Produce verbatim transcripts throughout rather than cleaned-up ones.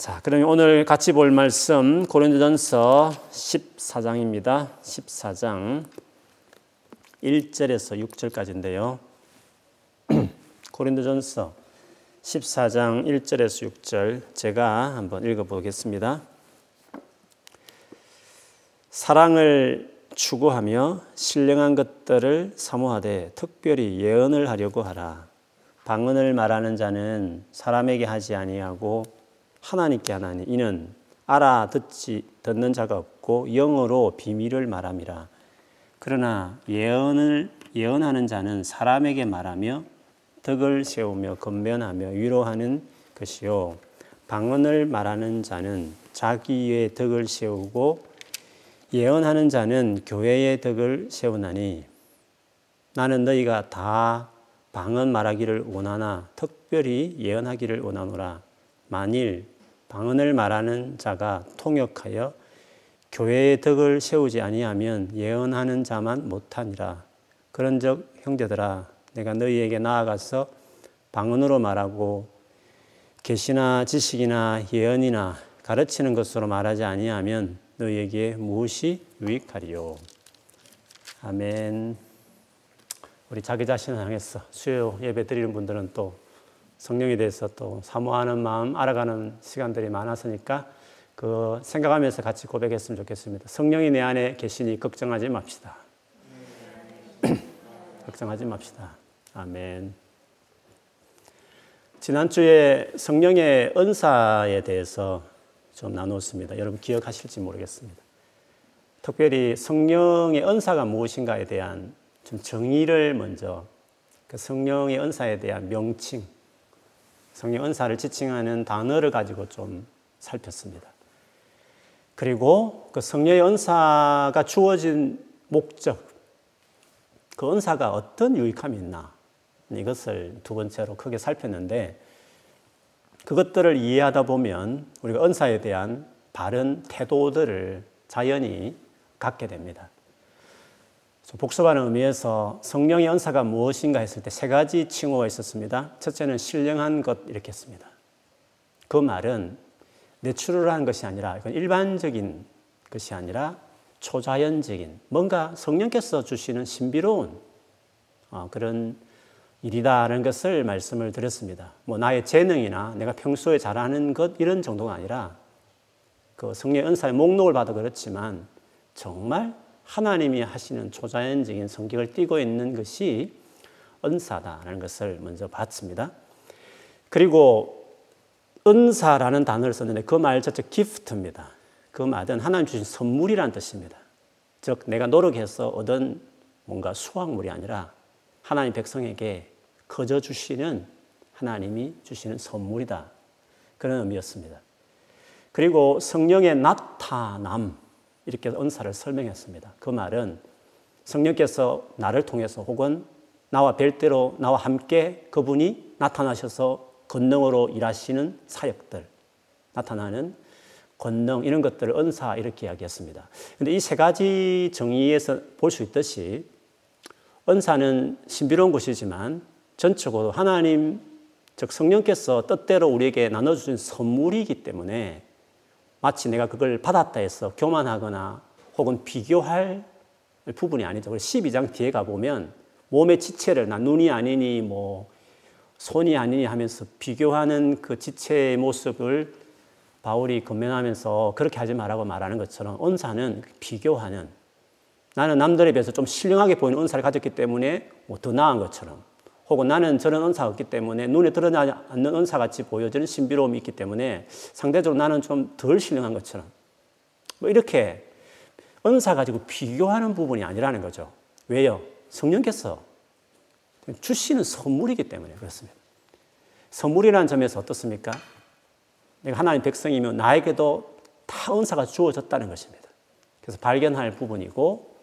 자, 그럼 오늘 같이 볼 말씀 고린도전서 십사 장입니다. 십사 장 일 절에서 육 절까지인데요. 고린도전서 십사 장 일 절에서 육 절 제가 한번 읽어보겠습니다. 사랑을 추구하며 신령한 것들을 사모하되 특별히 예언을 하려고 하라. 방언을 말하는 자는 사람에게 하지 아니하고 하나님께 하나니 이는 알아듣지 듣는 자가 없고 영어로 비밀을 말함이라. 그러나 예언을 예언하는 자는 사람에게 말하며 덕을 세우며 건면하며 위로하는 것이요, 방언을 말하는 자는 자기의 덕을 세우고 예언하는 자는 교회의 덕을 세우나니, 나는 너희가 다 방언 말하기를 원하나 특별히 예언하기를 원하노라. 만일 방언을 말하는 자가 통역하여 교회의 덕을 세우지 아니하면 예언하는 자만 못하니라. 그런즉 형제들아, 내가 너희에게 나아가서 방언으로 말하고 계시나 지식이나 예언이나 가르치는 것으로 말하지 아니하면 너희에게 무엇이 유익하리요. 아멘. 우리 자기 자신을 향해서 수요 예배 드리는 분들은 또 성령에 대해서 또 사모하는 마음 알아가는 시간들이 많았으니까 그 생각하면서 같이 고백했으면 좋겠습니다. 성령이 내 안에 계시니 걱정하지 맙시다. 걱정하지 맙시다. 아멘. 지난주에 성령의 은사에 대해서 좀 나눴습니다. 여러분 기억하실지 모르겠습니다. 특별히 성령의 은사가 무엇인가에 대한 좀 정의를 먼저, 그 성령의 은사에 대한 명칭, 성령 은사를 지칭하는 단어를 가지고 좀 살폈습니다. 그리고 그 성령의 은사가 주어진 목적, 그 은사가 어떤 유익함이 있나, 이것을 두 번째로 크게 살폈는데, 그것들을 이해하다 보면 우리가 은사에 대한 바른 태도들을 자연히 갖게 됩니다. 복습하는 의미에서 성령의 은사가 무엇인가 했을 때 세 가지 칭호가 있었습니다. 첫째는 신령한 것, 이렇게 했습니다. 그 말은 내추럴한 것이 아니라, 이건 일반적인 것이 아니라 초자연적인, 뭔가 성령께서 주시는 신비로운 그런 일이다라는 것을 말씀을 드렸습니다. 뭐 나의 재능이나 내가 평소에 잘하는 것 이런 정도가 아니라, 그 성령의 은사의 목록을 봐도 그렇지만 정말 하나님이 하시는 초자연적인 성격을 띠고 있는 것이 은사다라는 것을 먼저 봤습니다. 그리고 은사라는 단어를 썼는데 그 말 자체가 기프트입니다. 그 말은 하나님 주신 선물이라는 뜻입니다. 즉 내가 노력해서 얻은 뭔가 수확물이 아니라 하나님 백성에게 거저 주시는, 하나님이 주시는 선물이다. 그런 의미였습니다. 그리고 성령의 나타남, 이렇게 은사를 설명했습니다. 그 말은 성령께서 나를 통해서 혹은 나와 별대로 나와 함께 그분이 나타나셔서 권능으로 일하시는 사역들, 나타나는 권능, 이런 것들을 은사, 이렇게 이야기했습니다. 그런데 이 세 가지 정의에서 볼 수 있듯이 은사는 신비로운 것이지만 전적으로 하나님, 즉 성령께서 뜻대로 우리에게 나눠주신 선물이기 때문에 마치 내가 그걸 받았다 해서 교만하거나 혹은 비교할 부분이 아니죠. 십이 장 뒤에 가보면 몸의 지체를 나 눈이 아니니 뭐 손이 아니니 하면서 비교하는 그 지체의 모습을 바울이 권면하면서 그렇게 하지 말라고 말하는 것처럼, 은사는 비교하는, 나는 남들에 비해서 좀 신령하게 보이는 은사를 가졌기 때문에 뭐 더 나은 것처럼, 혹은 나는 저런 은사가 없기 때문에 눈에 드러나지 않는 은사같이 보여지는 신비로움이 있기 때문에 상대적으로 나는 좀 덜 신령한 것처럼, 뭐 이렇게 은사 가지고 비교하는 부분이 아니라는 거죠. 왜요? 성령께서 주시는 선물이기 때문에 그렇습니다. 선물이라는 점에서 어떻습니까? 내가 하나님 백성이면 나에게도 다 은사가 주어졌다는 것입니다. 그래서 발견할 부분이고,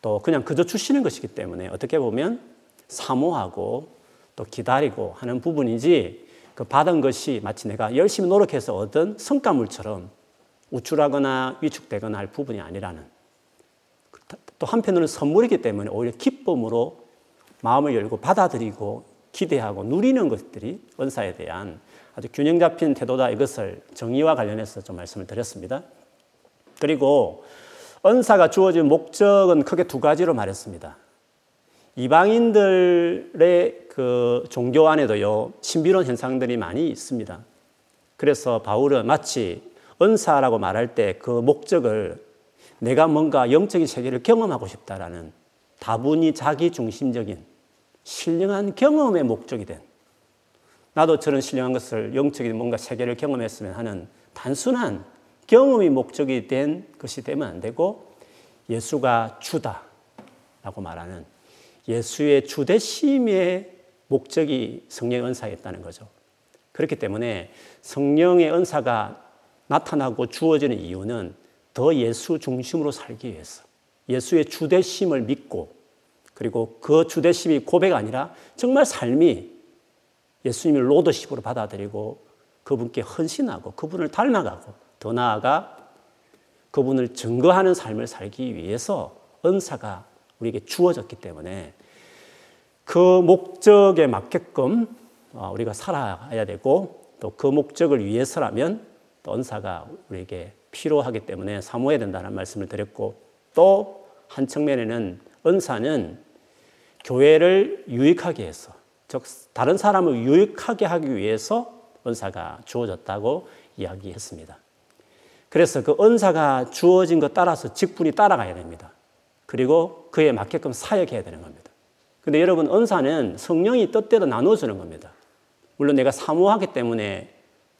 또 그냥 그저 주시는 것이기 때문에 어떻게 보면 사모하고 또 기다리고 하는 부분이지, 그 받은 것이 마치 내가 열심히 노력해서 얻은 성과물처럼 우쭐하거나 위축되거나 할 부분이 아니라는, 또 한편으로는 선물이기 때문에 오히려 기쁨으로 마음을 열고 받아들이고 기대하고 누리는 것들이 은사에 대한 아주 균형 잡힌 태도다, 이것을 정의와 관련해서 좀 말씀을 드렸습니다. 그리고 은사가 주어진 목적은 크게 두 가지로 말했습니다. 이방인들의 그 종교 안에도요, 신비로운 현상들이 많이 있습니다. 그래서 바울은 마치 은사라고 말할 때 그 목적을 내가 뭔가 영적인 세계를 경험하고 싶다라는 다분히 자기중심적인 신령한 경험의 목적이 된, 나도 저런 신령한 것을 영적인 뭔가 세계를 경험했으면 하는 단순한 경험이 목적이 된 것이 되면 안 되고, 예수가 주다라고 말하는 예수의 주되심의 목적이 성령의 은사에 있다는 거죠. 그렇기 때문에 성령의 은사가 나타나고 주어지는 이유는 더 예수 중심으로 살기 위해서, 예수의 주되심을 믿고, 그리고 그 주되심이 고백 아니라 정말 삶이 예수님을 로드십으로 받아들이고 그분께 헌신하고 그분을 닮아가고 더 나아가 그분을 증거하는 삶을 살기 위해서 은사가 우리에게 주어졌기 때문에 그 목적에 맞게끔 우리가 살아야 되고, 또 그 목적을 위해서라면 또 은사가 우리에게 필요하기 때문에 사모해야 된다는 말씀을 드렸고, 또 한 측면에는 은사는 교회를 유익하게 해서, 즉 다른 사람을 유익하게 하기 위해서 은사가 주어졌다고 이야기했습니다. 그래서 그 은사가 주어진 것 따라서 직분이 따라가야 됩니다. 그리고 그에 맞게끔 사역해야 되는 겁니다. 그런데 여러분, 은사는 성령이 뜻대로 나눠주는 겁니다. 물론 내가 사모하기 때문에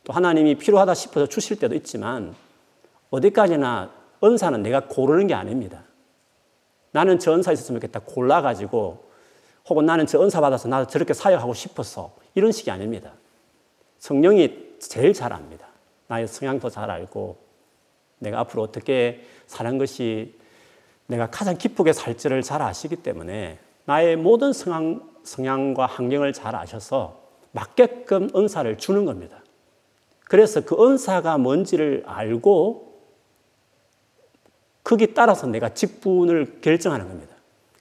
또 하나님이 필요하다 싶어서 주실 때도 있지만, 어디까지나 은사는 내가 고르는 게 아닙니다. 나는 저 은사 있었으면 좋겠다 골라가지고, 혹은 나는 저 은사 받아서 나도 저렇게 사역하고 싶어서, 이런 식이 아닙니다. 성령이 제일 잘 압니다. 나의 성향도 잘 알고, 내가 앞으로 어떻게 사는 것이 내가 가장 기쁘게 살지를 잘 아시기 때문에 나의 모든 성향, 성향과 환경을 잘 아셔서 맞게끔 은사를 주는 겁니다. 그래서 그 은사가 뭔지를 알고 거기에 따라서 내가 직분을 결정하는 겁니다.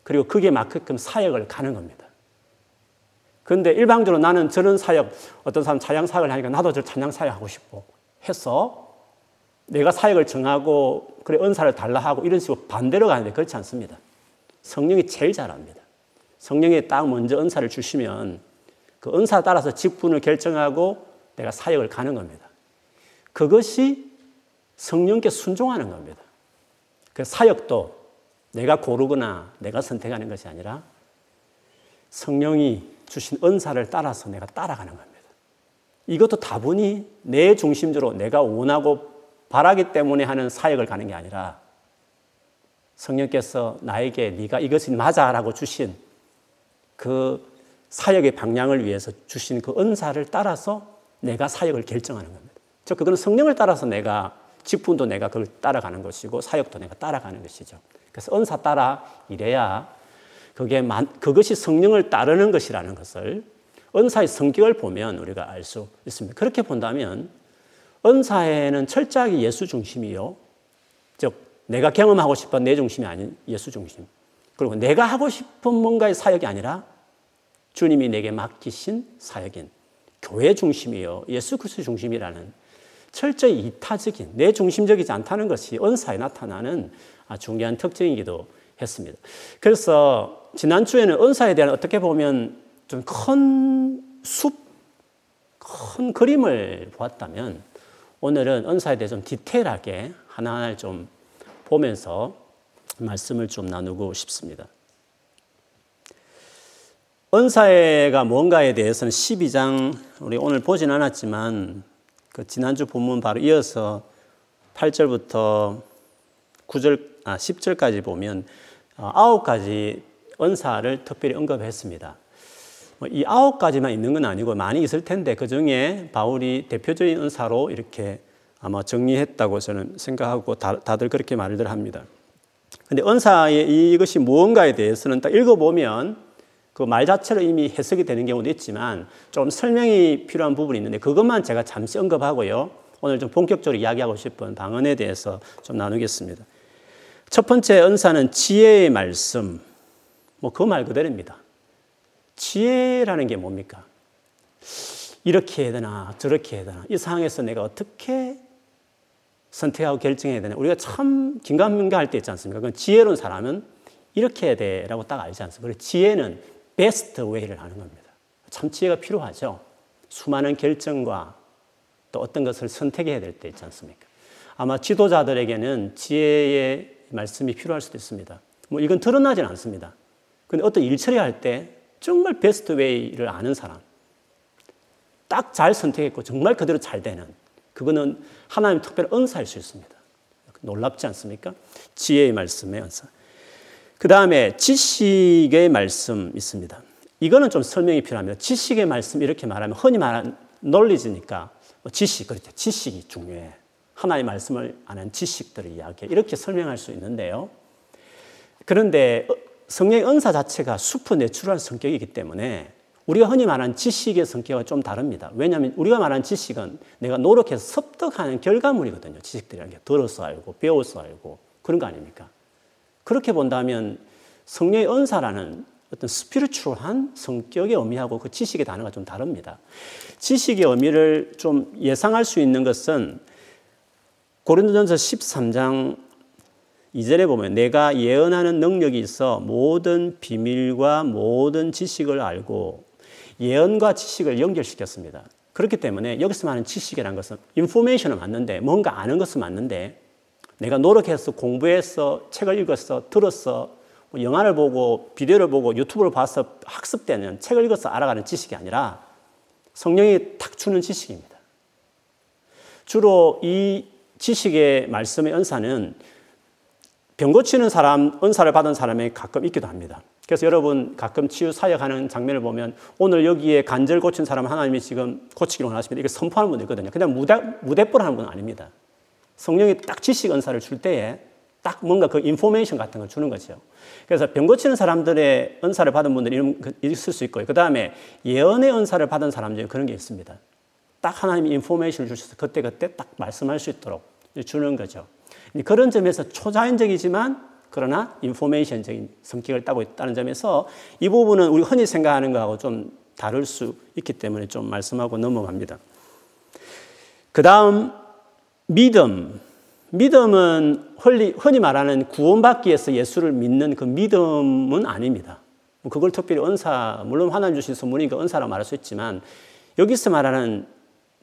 그리고 거기에 맞게끔 사역을 가는 겁니다. 그런데 일방적으로 나는 저런 사역, 어떤 사람 찬양 사역을 하니까 나도 저 찬양 사역 하고 싶고 해서 내가 사역을 정하고 그래 은사를 달라 하고 이런 식으로 반대로 가는데 그렇지 않습니다. 성령이 제일 잘합니다. 성령이 딱 먼저 은사를 주시면 그 은사에 따라서 직분을 결정하고 내가 사역을 가는 겁니다. 그것이 성령께 순종하는 겁니다. 그 사역도 내가 고르거나 내가 선택하는 것이 아니라 성령이 주신 은사를 따라서 내가 따라가는 겁니다. 이것도 다분히 내 중심적으로 내가 원하고 바라기 때문에 하는 사역을 가는 게 아니라, 성령께서 나에게 네가 이것이 맞아라고 주신 그 사역의 방향을 위해서 주신 그 은사를 따라서 내가 사역을 결정하는 겁니다. 즉 그거는 성령을 따라서 내가 직분도 내가 그걸 따라가는 것이고 사역도 내가 따라가는 것이죠. 그래서 은사 따라 이래야 그게 그것이 성령을 따르는 것이라는 것을 은사의 성격을 보면 우리가 알 수 있습니다. 그렇게 본다면 은사에는 철저하게 예수 중심이요, 즉 내가 경험하고 싶은 내 중심이 아닌 예수 중심, 그리고 내가 하고 싶은 뭔가의 사역이 아니라 주님이 내게 맡기신 사역인 교회 중심이요 예수 그리스도 중심이라는 철저히 이타적인, 내 중심적이지 않다는 것이 은사에 나타나는 중요한 특징이기도 했습니다. 그래서 지난주에는 은사에 대한 어떻게 보면 좀 큰 숲, 큰 그림을 보았다면, 오늘은 은사에 대해 좀 디테일하게 하나하나 좀 보면서 말씀을 좀 나누고 싶습니다. 은사가 뭔가에 대해서는 십이 장, 우리 오늘 보진 않았지만 그 지난주 본문 바로 이어서 팔 절부터 구 절, 아, 십 절까지 보면 아홉 가지 은사를 특별히 언급했습니다. 이 아홉 가지만 있는 건 아니고 많이 있을 텐데 그 중에 바울이 대표적인 은사로 이렇게 아마 정리했다고 저는 생각하고 다, 다들 그렇게 말들 합니다. 그런데 은사의 이것이 무언가에 대해서는 딱 읽어보면 그 말 자체로 이미 해석이 되는 경우도 있지만 좀 설명이 필요한 부분이 있는데 그것만 제가 잠시 언급하고요, 오늘 좀 본격적으로 이야기하고 싶은 방언에 대해서 좀 나누겠습니다. 첫 번째 은사는 지혜의 말씀. 뭐 그 말 그대로입니다. 지혜라는 게 뭡니까? 이렇게 해야 되나 저렇게 해야 되나, 이 상황에서 내가 어떻게 선택하고 결정해야 되나. 우리가 참 긴가민가할 때 있지 않습니까? 그건 지혜로운 사람은 이렇게 해야 되라고 딱 알지 않습니까? 그래서 지혜는 베스트 웨이를 하는 겁니다. 참 지혜가 필요하죠. 수많은 결정과 또 어떤 것을 선택해야 될 때 있지 않습니까? 아마 지도자들에게는 지혜의 말씀이 필요할 수도 있습니다. 뭐 이건 드러나진 않습니다. 그런데 어떤 일 처리할 때 정말 베스트 웨이를 아는 사람, 딱 잘 선택했고 정말 그대로 잘 되는, 그거는 하나님의 특별한 은사일 수 있습니다. 놀랍지 않습니까? 지혜의 말씀의 은사. 그 다음에 지식의 말씀 있습니다. 이거는 좀 설명이 필요합니다. 지식의 말씀 이렇게 말하면 흔히 말하는 knowledge니까 뭐 지식, 그렇죠. 지식이 중요해. 하나의 말씀을 아는 지식들을 이야기해. 이렇게 설명할 수 있는데요. 그런데 성령의 은사 자체가 슈퍼내추럴한 성격이기 때문에 우리가 흔히 말하는 지식의 성격과 좀 다릅니다. 왜냐하면 우리가 말하는 지식은 내가 노력해서 습득하는 결과물이거든요. 지식들이라는 게 들어서 알고 배워서 알고 그런 거 아닙니까? 그렇게 본다면 성령의 은사라는 어떤 스피리추얼한 성격의 의미하고 그 지식의 단어가 좀 다릅니다. 지식의 의미를 좀 예상할 수 있는 것은 고린도전서 십삼 장 이 절에 보면 내가 예언하는 능력이 있어 모든 비밀과 모든 지식을 알고, 예언과 지식을 연결시켰습니다. 그렇기 때문에 여기서 말하는 지식이라는 것은 인포메이션은 맞는데, 뭔가 아는 것은 맞는데, 내가 노력해서 공부해서 책을 읽어서 들어서 영화를 보고 비디오를 보고 유튜브를 봐서 학습되는, 책을 읽어서 알아가는 지식이 아니라 성령이 탁 주는 지식입니다. 주로 이 지식의 말씀의 은사는 병 고치는 사람, 은사를 받은 사람이 가끔 있기도 합니다. 그래서 여러분 가끔 치유 사역하는 장면을 보면 오늘 여기에 관절 고친 사람 하나님이 지금 고치기를 원하십니다. 이게 선포하는 분도 있거든요. 그냥 무대, 무대뽀를 하는 건 아닙니다. 성령이 딱 지식 은사를 줄 때에 딱 뭔가 그 인포메이션 같은 걸 주는 거죠. 그래서 병 고치는 사람들의 은사를 받은 분들이 있을 수 있고요. 그 다음에 예언의 은사를 받은 사람 중에 그런 게 있습니다. 딱 하나님이 인포메이션을 주셔서 그때그때 딱 말씀할 수 있도록 주는 거죠. 그런 점에서 초자연적이지만 그러나 인포메이션적인 성격을 따고 있다는 점에서 이 부분은 우리 흔히 생각하는 것하고 좀 다를 수 있기 때문에 좀 말씀하고 넘어갑니다. 그 다음 믿음. 믿음은 흔히 말하는 구원받기 위해서 예수를 믿는 그 믿음은 아닙니다. 그걸 특별히 은사, 물론 하나님 주신 선물이니까 은사라고 말할 수 있지만 여기서 말하는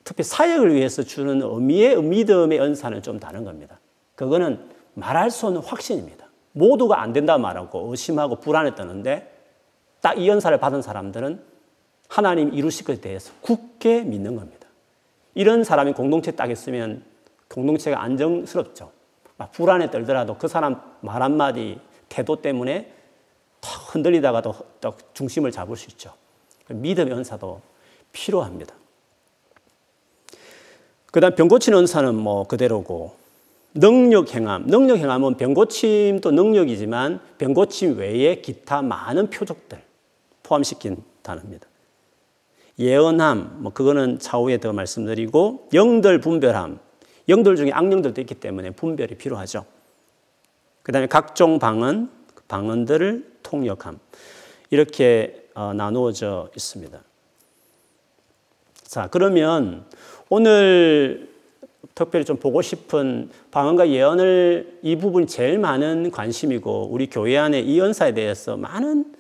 특히 사역을 위해서 주는 의미의 믿음의 은사는 좀 다른 겁니다. 그거는 말할 수 없는 확신입니다. 모두가 안 된다 말하고 의심하고 불안했다는데 딱 이 은사를 받은 사람들은 하나님 이루실 것에 대해서 굳게 믿는 겁니다. 이런 사람이 공동체에 딱 있으면 공동체가 안정스럽죠. 막 불안에 떨더라도 그 사람 말 한마디, 태도 때문에 탁 흔들리다가도 딱 중심을 잡을 수 있죠. 믿음의 은사도 필요합니다. 그 다음 병 고치는 은사는 뭐 그대로고, 능력 행함. 능력 행함은 병 고침도 능력이지만 병 고침 외에 기타 많은 표적들 포함시킨 단어입니다. 예언함, 뭐 그거는 차후에 더 말씀드리고, 영들 분별함. 영들 중에 악령들도 있기 때문에 분별이 필요하죠. 그 다음에 각종 방언, 방언들을 통역함. 이렇게 어, 나누어져 있습니다. 자, 그러면 오늘 특별히 좀 보고 싶은 방언과 예언을, 이 부분이 제일 많은 관심이고 우리 교회 안에 이 은사에 대해서 많은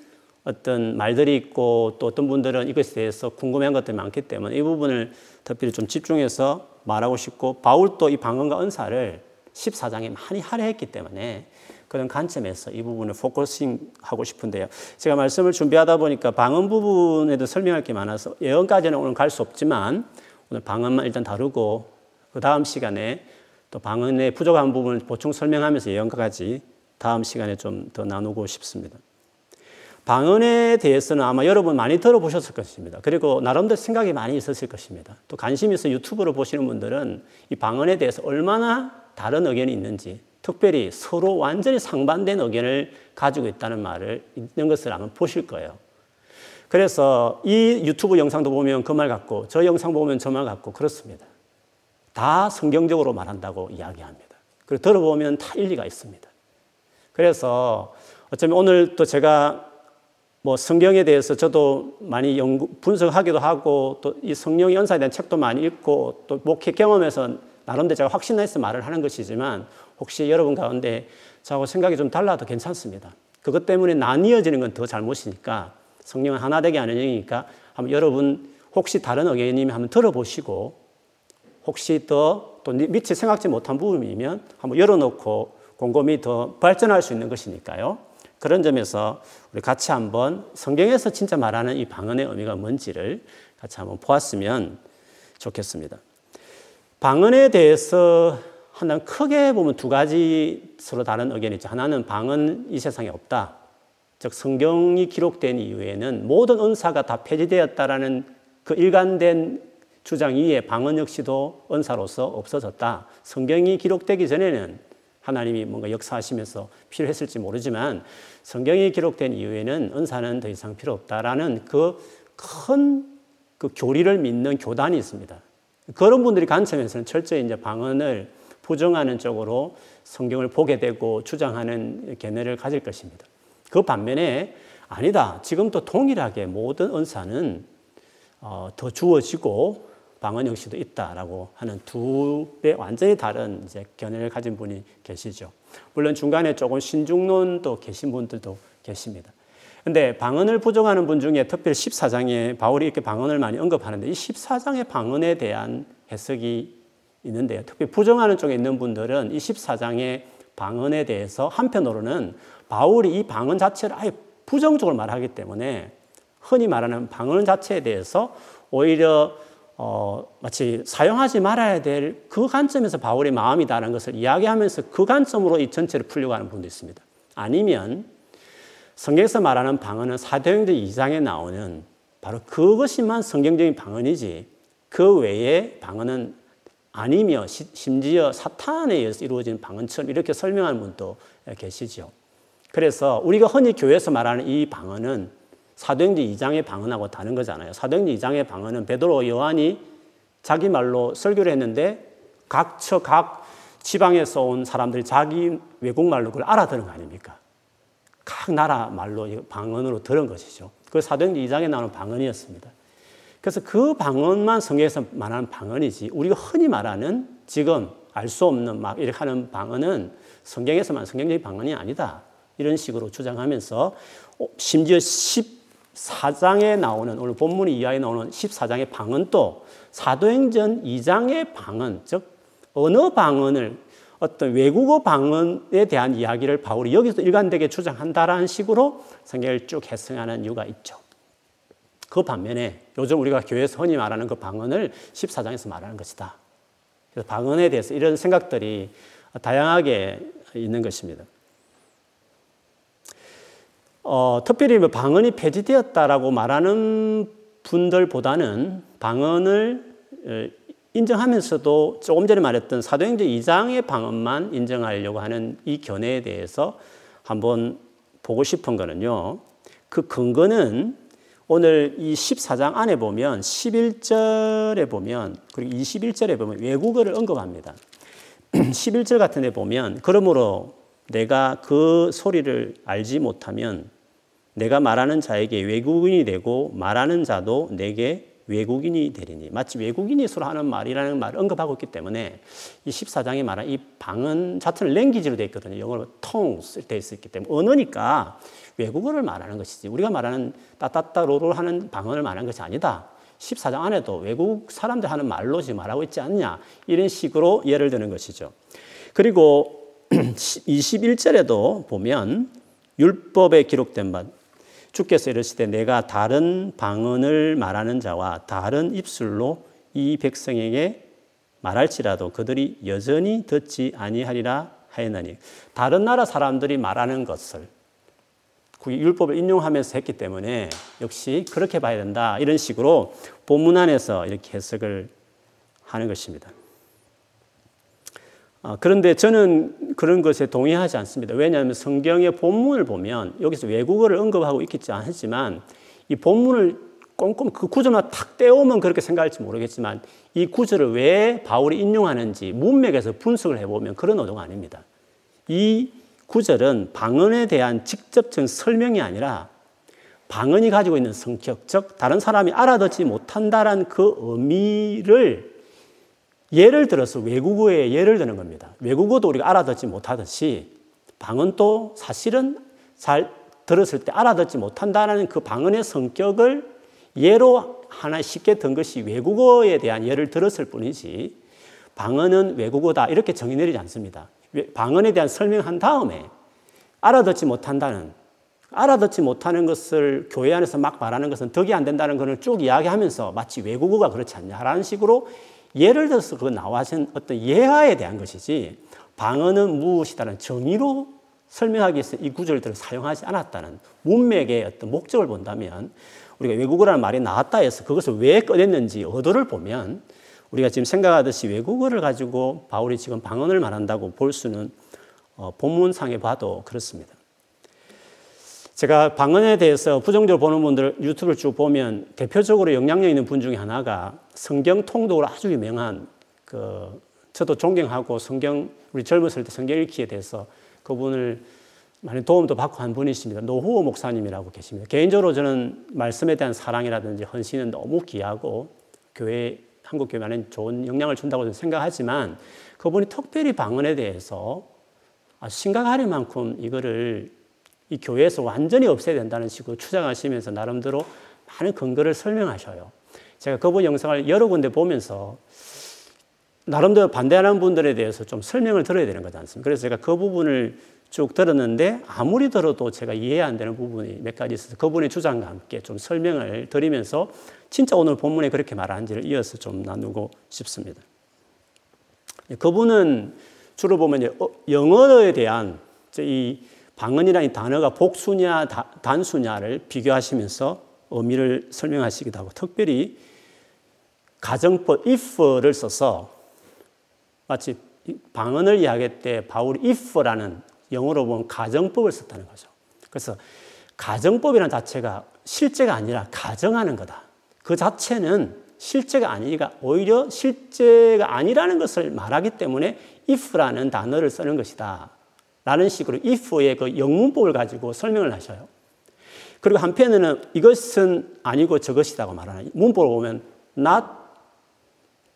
어떤 말들이 있고 또 어떤 분들은 이것에 대해서 궁금한 것들이 많기 때문에 이 부분을 특별히 좀 집중해서 말하고 싶고, 바울도 이 방언과 은사를 십사 장에 많이 할애했기 때문에 그런 관점에서 이 부분을 포커싱하고 싶은데요. 제가 말씀을 준비하다 보니까 방언 부분에도 설명할 게 많아서 예언까지는 오늘 갈 수 없지만 오늘 방언만 일단 다루고 그 다음 시간에 또 방언의 부족한 부분을 보충 설명하면서 예언까지 다음 시간에 좀 더 나누고 싶습니다. 방언에 대해서는 아마 여러분 많이 들어보셨을 것입니다. 그리고 나름대로 생각이 많이 있었을 것입니다. 또 관심이 있어 유튜브를 보시는 분들은 이 방언에 대해서 얼마나 다른 의견이 있는지, 특별히 서로 완전히 상반된 의견을 가지고 있다는 말을, 있는 것을 아마 보실 거예요. 그래서 이 유튜브 영상도 보면 그 말 같고, 저 영상 보면 저 말 같고, 그렇습니다. 다 성경적으로 말한다고 이야기합니다. 그리고 들어보면 다 일리가 있습니다. 그래서 어쩌면 오늘 또 제가 뭐 성경에 대해서 저도 많이 연구, 분석하기도 하고 또 이 성령의 은사에 대한 책도 많이 읽고 또 목회 경험에서 나름대로 제가 확신해서 말을 하는 것이지만 혹시 여러분 가운데 저하고 생각이 좀 달라도 괜찮습니다. 그것 때문에 나뉘어지는 건 더 잘못이니까 성령은 하나 되게 하는 영이니까 한번 여러분 혹시 다른 의견님이 한번 들어보시고 혹시 더 또 미처 생각지 못한 부분이면 한번 열어놓고 곰곰이 더 발전할 수 있는 것이니까요. 그런 점에서 우리 같이 한번 성경에서 진짜 말하는 이 방언의 의미가 뭔지를 같이 한번 보았으면 좋겠습니다. 방언에 대해서 한단 크게 보면 두 가지 서로 다른 의견이 있죠. 하나는 방언 이 세상에 없다. 즉 성경이 기록된 이후에는 모든 은사가 다 폐지되었다라는 그 일관된 주장 위에 방언 역시도 은사로서 없어졌다. 성경이 기록되기 전에는 하나님이 뭔가 역사하시면서 필요했을지 모르지만 성경이 기록된 이후에는 은사는 더 이상 필요 없다라는 그 큰 그 교리를 믿는 교단이 있습니다. 그런 분들이 관점에서는 철저히 이제 방언을 부정하는 쪽으로 성경을 보게 되고 주장하는 견해를 가질 것입니다. 그 반면에 아니다. 지금도 동일하게 모든 은사는 어, 더 주어지고 방언 역시도 있다라고 하는 두 배 완전히 다른 이제 견해를 가진 분이 계시죠. 물론 중간에 조금 신중론도 계신 분들도 계십니다. 그런데 방언을 부정하는 분 중에 특별히 십사 장에 바울이 이렇게 방언을 많이 언급하는데 이 십사 장의 방언에 대한 해석이 있는데요. 특히 부정하는 쪽에 있는 분들은 이 십사 장의 방언에 대해서 한편으로는 바울이 이 방언 자체를 아예 부정적으로 말하기 때문에 흔히 말하는 방언 자체에 대해서 오히려 어, 마치 사용하지 말아야 될 그 관점에서 바울의 마음이다라는 것을 이야기하면서 그 관점으로 이 전체를 풀려고 하는 분도 있습니다. 아니면 성경에서 말하는 방언은 사도행전 이 장에 나오는 바로 그것이만 성경적인 방언이지 그 외에 방언은 아니며 시, 심지어 사탄에 의해서 이루어진 방언처럼 이렇게 설명하는 분도 계시죠. 그래서 우리가 흔히 교회에서 말하는 이 방언은 사도행전 이 장의 방언하고 다른 거잖아요. 사도행전 이 장의 방언은 베드로, 요한이 자기 말로 설교를 했는데 각 처, 각 지방에서 온 사람들이 자기 외국말로 그걸 알아들은 거 아닙니까? 각 나라 말로 방언으로 들은 것이죠. 그 사도행전 이 장에 나오는 방언이었습니다. 그래서 그 방언만 성경에서 말하는 방언이지 우리가 흔히 말하는 지금 알 수 없는 막 이렇게 하는 방언은 성경에서만 성경적인 방언이 아니다. 이런 식으로 주장하면서 심지어 십사 장에 나오는 오늘 본문 이하에 나오는 십사 장의 방언도 사도행전 이 장의 방언, 즉 언어 방언을 어떤 외국어 방언에 대한 이야기를 바울이 여기서 일관되게 주장한다라는 식으로 성경을 쭉 해석하는 이유가 있죠. 그 반면에 요즘 우리가 교회에서 흔히 말하는 그 방언을 십사 장에서 말하는 것이다. 그래서 방언에 대해서 이런 생각들이 다양하게 있는 것입니다. 어, 특별히 방언이 폐지되었다라고 말하는 분들보다는 방언을 인정하면서도 조금 전에 말했던 사도행전 이 장의 방언만 인정하려고 하는 이 견해에 대해서 한번 보고 싶은 거는요. 그 근거는 오늘 이 십사 장 안에 보면 십일 절에 보면 그리고 이십일 절에 보면 외국어를 언급합니다. 십일 절 같은 데 보면 그러므로 내가 그 소리를 알지 못하면 내가 말하는 자에게 외국인이 되고 말하는 자도 내게 외국인이 되리니 마치 외국인이 서로 하는 말이라는 말을 언급하고 있기 때문에 이 십사 장에 말한 이 방언 자체는 랭귀지로 되어 있거든요. 영어로 tongues 되어 있기 때문에 언어니까 외국어를 말하는 것이지 우리가 말하는 따따따로를 하는 방언을 말하는 것이 아니다. 십사 장 안에도 외국 사람들 하는 말로 지금 말하고 있지 않냐 이런 식으로 예를 드는 것이죠. 그리고 이십일 절에도 보면 율법에 기록된 바 주께서 이르시되 내가 다른 방언을 말하는 자와 다른 입술로 이 백성에게 말할지라도 그들이 여전히 듣지 아니하리라 하였나니 다른 나라 사람들이 말하는 것을 그 율법을 인용하면서 했기 때문에 역시 그렇게 봐야 된다 이런 식으로 본문 안에서 이렇게 해석을 하는 것입니다. 그런데 저는 그런 것에 동의하지 않습니다. 왜냐하면 성경의 본문을 보면 여기서 외국어를 언급하고 있겠지 않지만 이 본문을 꼼꼼히 그 구절만 탁 떼오면 그렇게 생각할지 모르겠지만 이 구절을 왜 바울이 인용하는지 문맥에서 분석을 해보면 그런 언어가 아닙니다. 이 구절은 방언에 대한 직접적인 설명이 아니라 방언이 가지고 있는 성격, 즉 다른 사람이 알아듣지 못한다라는 그 의미를 예를 들어서 외국어에 예를 드는 겁니다. 외국어도 우리가 알아듣지 못하듯이 방언도 사실은 잘 들었을 때 알아듣지 못한다라는 그 방언의 성격을 예로 하나 쉽게 든 것이 외국어에 대한 예를 들었을 뿐이지 방언은 외국어다 이렇게 정의 내리지 않습니다. 방언에 대한 설명한 다음에 알아듣지 못한다는 알아듣지 못하는 것을 교회 안에서 막 말하는 것은 덕이 안 된다는 것을 쭉 이야기하면서 마치 외국어가 그렇지 않냐라는 식으로 예를 들어서 그 나와진 어떤 예화에 대한 것이지 방언은 무엇이다라는 정의로 설명하기 위해서 이 구절들을 사용하지 않았다는 문맥의 어떤 목적을 본다면 우리가 외국어라는 말이 나왔다 해서 그것을 왜 꺼냈는지 의도를 보면 우리가 지금 생각하듯이 외국어를 가지고 바울이 지금 방언을 말한다고 볼 수는 어, 본문상에 봐도 그렇습니다. 제가 방언에 대해서 부정적으로 보는 분들 유튜브를 쭉 보면 대표적으로 영향력 있는 분 중에 하나가 성경 통독으로 아주 유명한 그 저도 존경하고 성경 우리 젊었을 때 성경 읽기에 대해서 그분을 많이 도움도 받고 한 분이십니다. 노후호 목사님이라고 계십니다. 개인적으로 저는 말씀에 대한 사랑이라든지 헌신은 너무 귀하고 교회 한국 교회 안에 좋은 영향을 준다고 저는 생각하지만 그분이 특별히 방언에 대해서 심각할 만큼 이거를 이 교회에서 완전히 없애야 된다는 식으로 주장하시면서 나름대로 많은 근거를 설명하셔요. 제가 그분 영상을 여러 군데 보면서 나름대로 반대하는 분들에 대해서 좀 설명을 들어야 되는 거지 않습니까? 그래서 제가 그 부분을 쭉 들었는데 아무리 들어도 제가 이해 안 되는 부분이 몇 가지 있어서 그분의 주장과 함께 좀 설명을 드리면서 진짜 오늘 본문에 그렇게 말하는지를 이어서 좀 나누고 싶습니다. 그분은 주로 보면 영어에 대한 이 방언이라는 단어가 복수냐 단수냐를 비교하시면서 의미를 설명하시기도 하고 특별히 가정법 if를 써서 마치 방언을 이야기할 때 바울이 if라는 영어로 보면 가정법을 썼다는 거죠. 그래서 가정법이라는 자체가 실제가 아니라 가정하는 거다. 그 자체는 실제가 아니니까 오히려 실제가 아니라는 것을 말하기 때문에 if라는 단어를 쓰는 것이다. 라는 식으로 if의 그 영문법을 가지고 설명을 하셔요. 그리고 한편에는 이것은 아니고 저것이라고 말하는 문법을 보면 not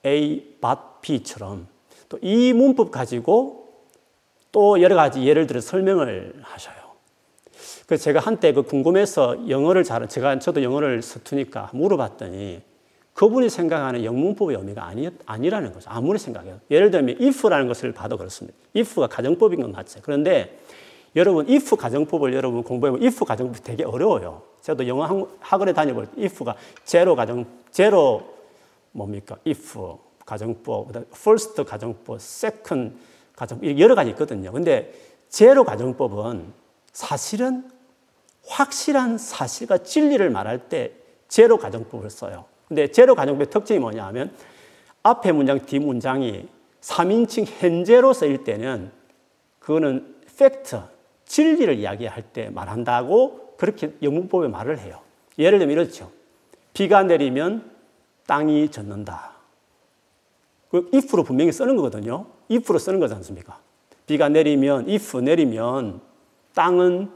A but B처럼 또 이 문법 가지고 또 여러 가지 예를 들어 설명을 하셔요. 그래서 제가 한때 그 궁금해서 영어를 잘, 제가 저도 영어를 서투니까 물어봤더니 그분이 생각하는 영문법의 의미가 아니, 아니라는 거죠. 아무리 생각해요. 예를 들면 if라는 것을 봐도 그렇습니다. if가 가정법인 건 맞죠. 그런데 여러분 if 가정법을 여러분 공부해보면 if 가정법이 되게 어려워요. 저도 영어 학원에 다녀볼 때 if가 제로 가정, 제로 뭡니까? if 가정법, first 가정법, second 가정법 여러 가지 있거든요. 근데 제로 가정법은 사실은 확실한 사실과 진리를 말할 때 제로 가정법을 써요. 근데 제로 가정법의 특징이 뭐냐 하면 앞에 문장, 뒤 문장이 삼인칭 현재로 쓰일 때는 그거는 팩트, 진리를 이야기할 때 말한다고 그렇게 영문법에 말을 해요. 예를 들면 이렇죠. 비가 내리면 땅이 젖는다. 그 if로 분명히 쓰는 거거든요. if로 쓰는 거지 않습니까? 비가 내리면, if 내리면 땅은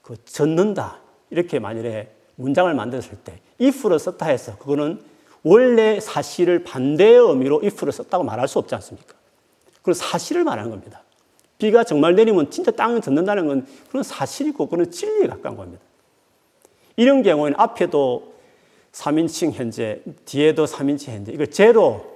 그 젖는다. 이렇게 만일에 문장을 만들었을 때 if를 썼다 해서 그거는 원래 사실을 반대의 의미로 if를 썼다고 말할 수 없지 않습니까? 그건 사실을 말하는 겁니다. 비가 정말 내리면 진짜 땅을 젖는다는 건 그런 사실이고 그건 진리에 가까운 겁니다. 이런 경우에는 앞에도 삼인칭 현재, 뒤에도 삼인칭 현재 이걸 제로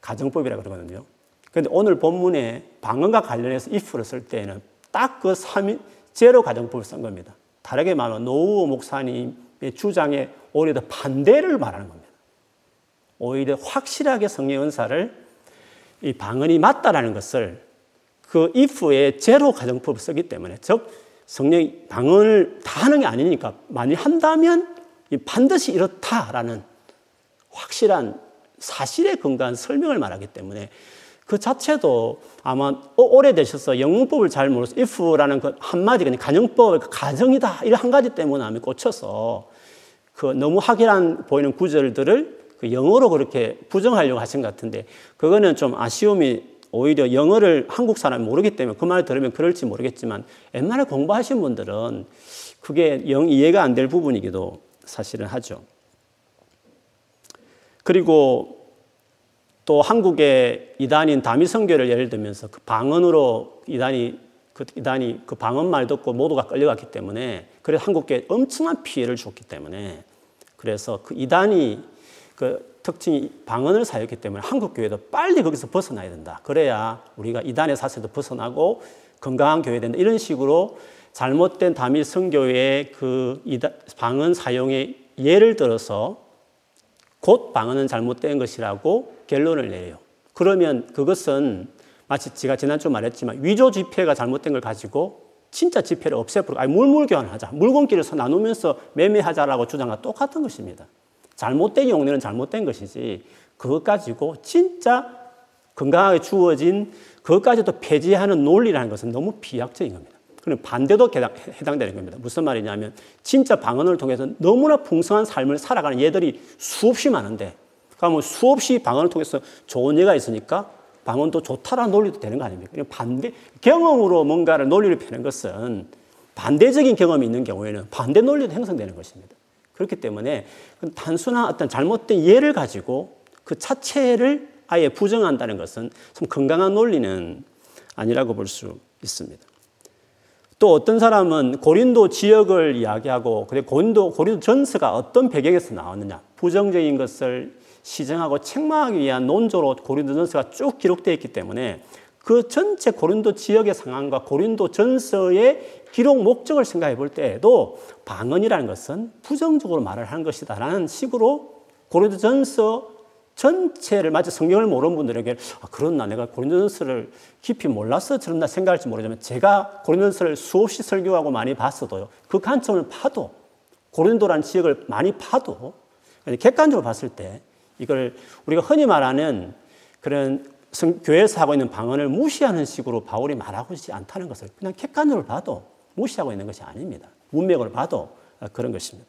가정법이라고 그러거든요. 그런데 오늘 본문에 방언과 관련해서 if를 쓸 때에는 딱 그 삼인 제로 가정법을 쓴 겁니다. 다르게 말하면 노우호 목사님 주장에 오히려 반대를 말하는 겁니다. 오히려 확실하게 성령 은사를 이 방언이 맞다라는 것을 그 if의 제로 가정법을 쓰기 때문에 즉 성령이 방언을 다 하는 게 아니니까 많이 한다면 반드시 이렇다라는 확실한 사실에 근거한 설명을 말하기 때문에 그 자체도 아마 오래되셔서 영문법을 잘 모르서 if라는 그 한마디 그냥 가정법, 가정이다 이런 한 가지 때문에 아마 꽂혀서 그 너무 확연한 보이는 구절들을 그 영어로 그렇게 부정하려고 하신 것 같은데 그거는 좀 아쉬움이 오히려 영어를 한국 사람이 모르기 때문에 그 말을 들으면 그럴지 모르겠지만 옛날에 공부하신 분들은 그게 영 이해가 안 될 부분이기도 사실은 하죠. 그리고 또 한국의 이단인 다미 선교를 예를 들면서 그 방언으로 이단이 그 이단이 그 방언 말 듣고 모두가 끌려갔기 때문에, 그래서 한국에 엄청난 피해를 줬기 때문에, 그래서 그 이단이 그 특징이 방언을 사용했기 때문에 한국 교회도 빨리 거기서 벗어나야 된다. 그래야 우리가 이단의 사세도 벗어나고 건강한 교회 된다. 이런 식으로 잘못된 다미 선교의 그 이단, 방언 사용의 예를 들어서 곧 방언은 잘못된 것이라고 결론을 내요. 그러면 그것은 마치 제가 지난주 말했지만 위조 지폐가 잘못된 걸 가지고 진짜 지폐를 없애버리고 아니 물물교환을 하자, 물건끼리서 나누면서 매매하자라고 주장과 똑같은 것입니다. 잘못된 용례는 잘못된 것이지 그것 가지고 진짜 건강하게 주어진 그것까지도 폐지하는 논리라는 것은 너무 비약적인 겁니다. 그럼 반대도 해당되는 겁니다. 무슨 말이냐면 진짜 방언을 통해서 너무나 풍성한 삶을 살아가는 예들이 수없이 많은데, 그러면 수없이 방언을 통해서 좋은 예가 있으니까 방언도 좋다라는 논리도 되는 거 아닙니까? 반대 경험으로 뭔가를 논리를 펴는 것은 반대적인 경험이 있는 경우에는 반대 논리도 형성되는 것입니다. 그렇기 때문에 단순한 어떤 잘못된 예를 가지고 그 자체를 아예 부정한다는 것은 참 건강한 논리는 아니라고 볼 수 있습니다. 또 어떤 사람은 고린도 지역을 이야기하고, 근데 고린도, 고린도 전서가 어떤 배경에서 나왔느냐, 부정적인 것을 시정하고 책망하기 위한 논조로 고린도 전서가 쭉 기록되어 있기 때문에 그 전체 고린도 지역의 상황과 고린도 전서의 기록 목적을 생각해 볼 때에도 방언이라는 것은 부정적으로 말을 하는 것이다라는 식으로 고린도 전서 전체를 마치 성경을 모르는 분들에게 아, 그렇나 내가 고린도전서를 깊이 몰라서 저런다 생각할지 모르지만 제가 고린도전서를 수없이 설교하고 많이 봤어도요, 그 관점을 봐도 고린도라는 지역을 많이 봐도 객관적으로 봤을 때 이걸 우리가 흔히 말하는 그런 성, 교회에서 하고 있는 방언을 무시하는 식으로 바울이 말하고 있지 않다는 것을 그냥 객관적으로 봐도 무시하고 있는 것이 아닙니다. 문맥을 봐도 그런 것입니다.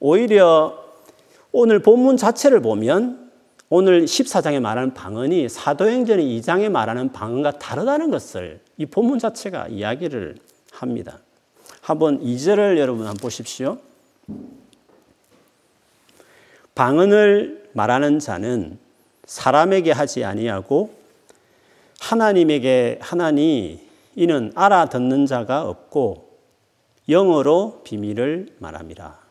오히려 오늘 본문 자체를 보면 오늘 십사 장에 말하는 방언이 사도행전 이 장에 말하는 방언과 다르다는 것을 이 본문 자체가 이야기를 합니다. 한번 이 절을 여러분 한번 보십시오. 방언을 말하는 자는 사람에게 하지 아니하고 하나님에게 하나니 이는 알아듣는 자가 없고 영어로 비밀을 말함이라.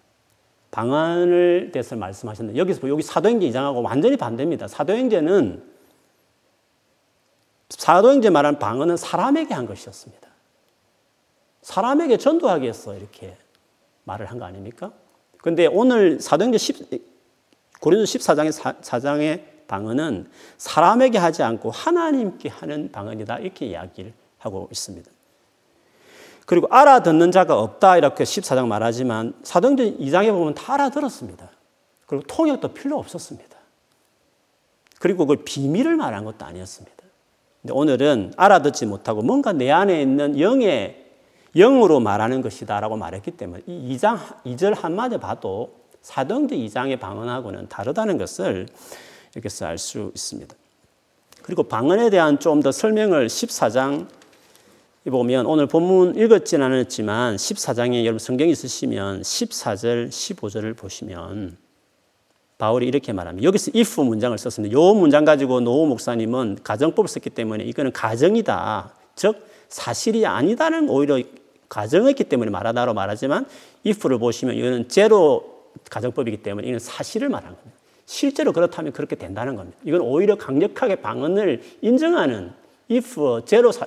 방언을 대해서 말씀하셨는데 여기서 여기 사도행전 이 장하고 완전히 반대입니다. 사도행전은 사도행전 말하는 방언은 사람에게 한 것이었습니다. 사람에게 전도하기 위해서 이렇게 말을 한 거 아닙니까? 그런데 오늘 사도행전 고린도전서 십사 장의 사 장의 방언은 사람에게 하지 않고 하나님께 하는 방언이다 이렇게 이야기를 하고 있습니다. 그리고 알아듣는 자가 없다 이렇게 십사 장 말하지만 사도행전 이 장에 보면 다 알아들었습니다. 그리고 통역도 필요 없었습니다. 그리고 그 비밀을 말한 것도 아니었습니다. 근데 오늘은 알아듣지 못하고 뭔가 내 안에 있는 영의 영으로 말하는 것이다라고 말했기 때문에 이 이 장 이 절 한마디 봐도 사도행전 이 장의 방언하고는 다르다는 것을 이렇게서 알 수 있습니다. 그리고 방언에 대한 좀 더 설명을 십사 장 보면 오늘 본문 읽었진 않았지만 십사 장에 여러분 성경이 있으시면 십사 절, 십오 절을 보시면 바울이 이렇게 말합니다. 여기서 if 문장을 썼습니다. 이 문장 가지고 노 목사님은 가정법을 썼기 때문에 이거는 가정이다. 즉 사실이 아니다는 오히려 가정했기 때문에 말하다로 말하지만 if를 보시면 이거는 제로 가정법이기 때문에 이건 사실을 말하는 겁니다. 실제로 그렇다면 그렇게 된다는 겁니다. 이건 오히려 강력하게 방언을 인정하는 if, 제로 사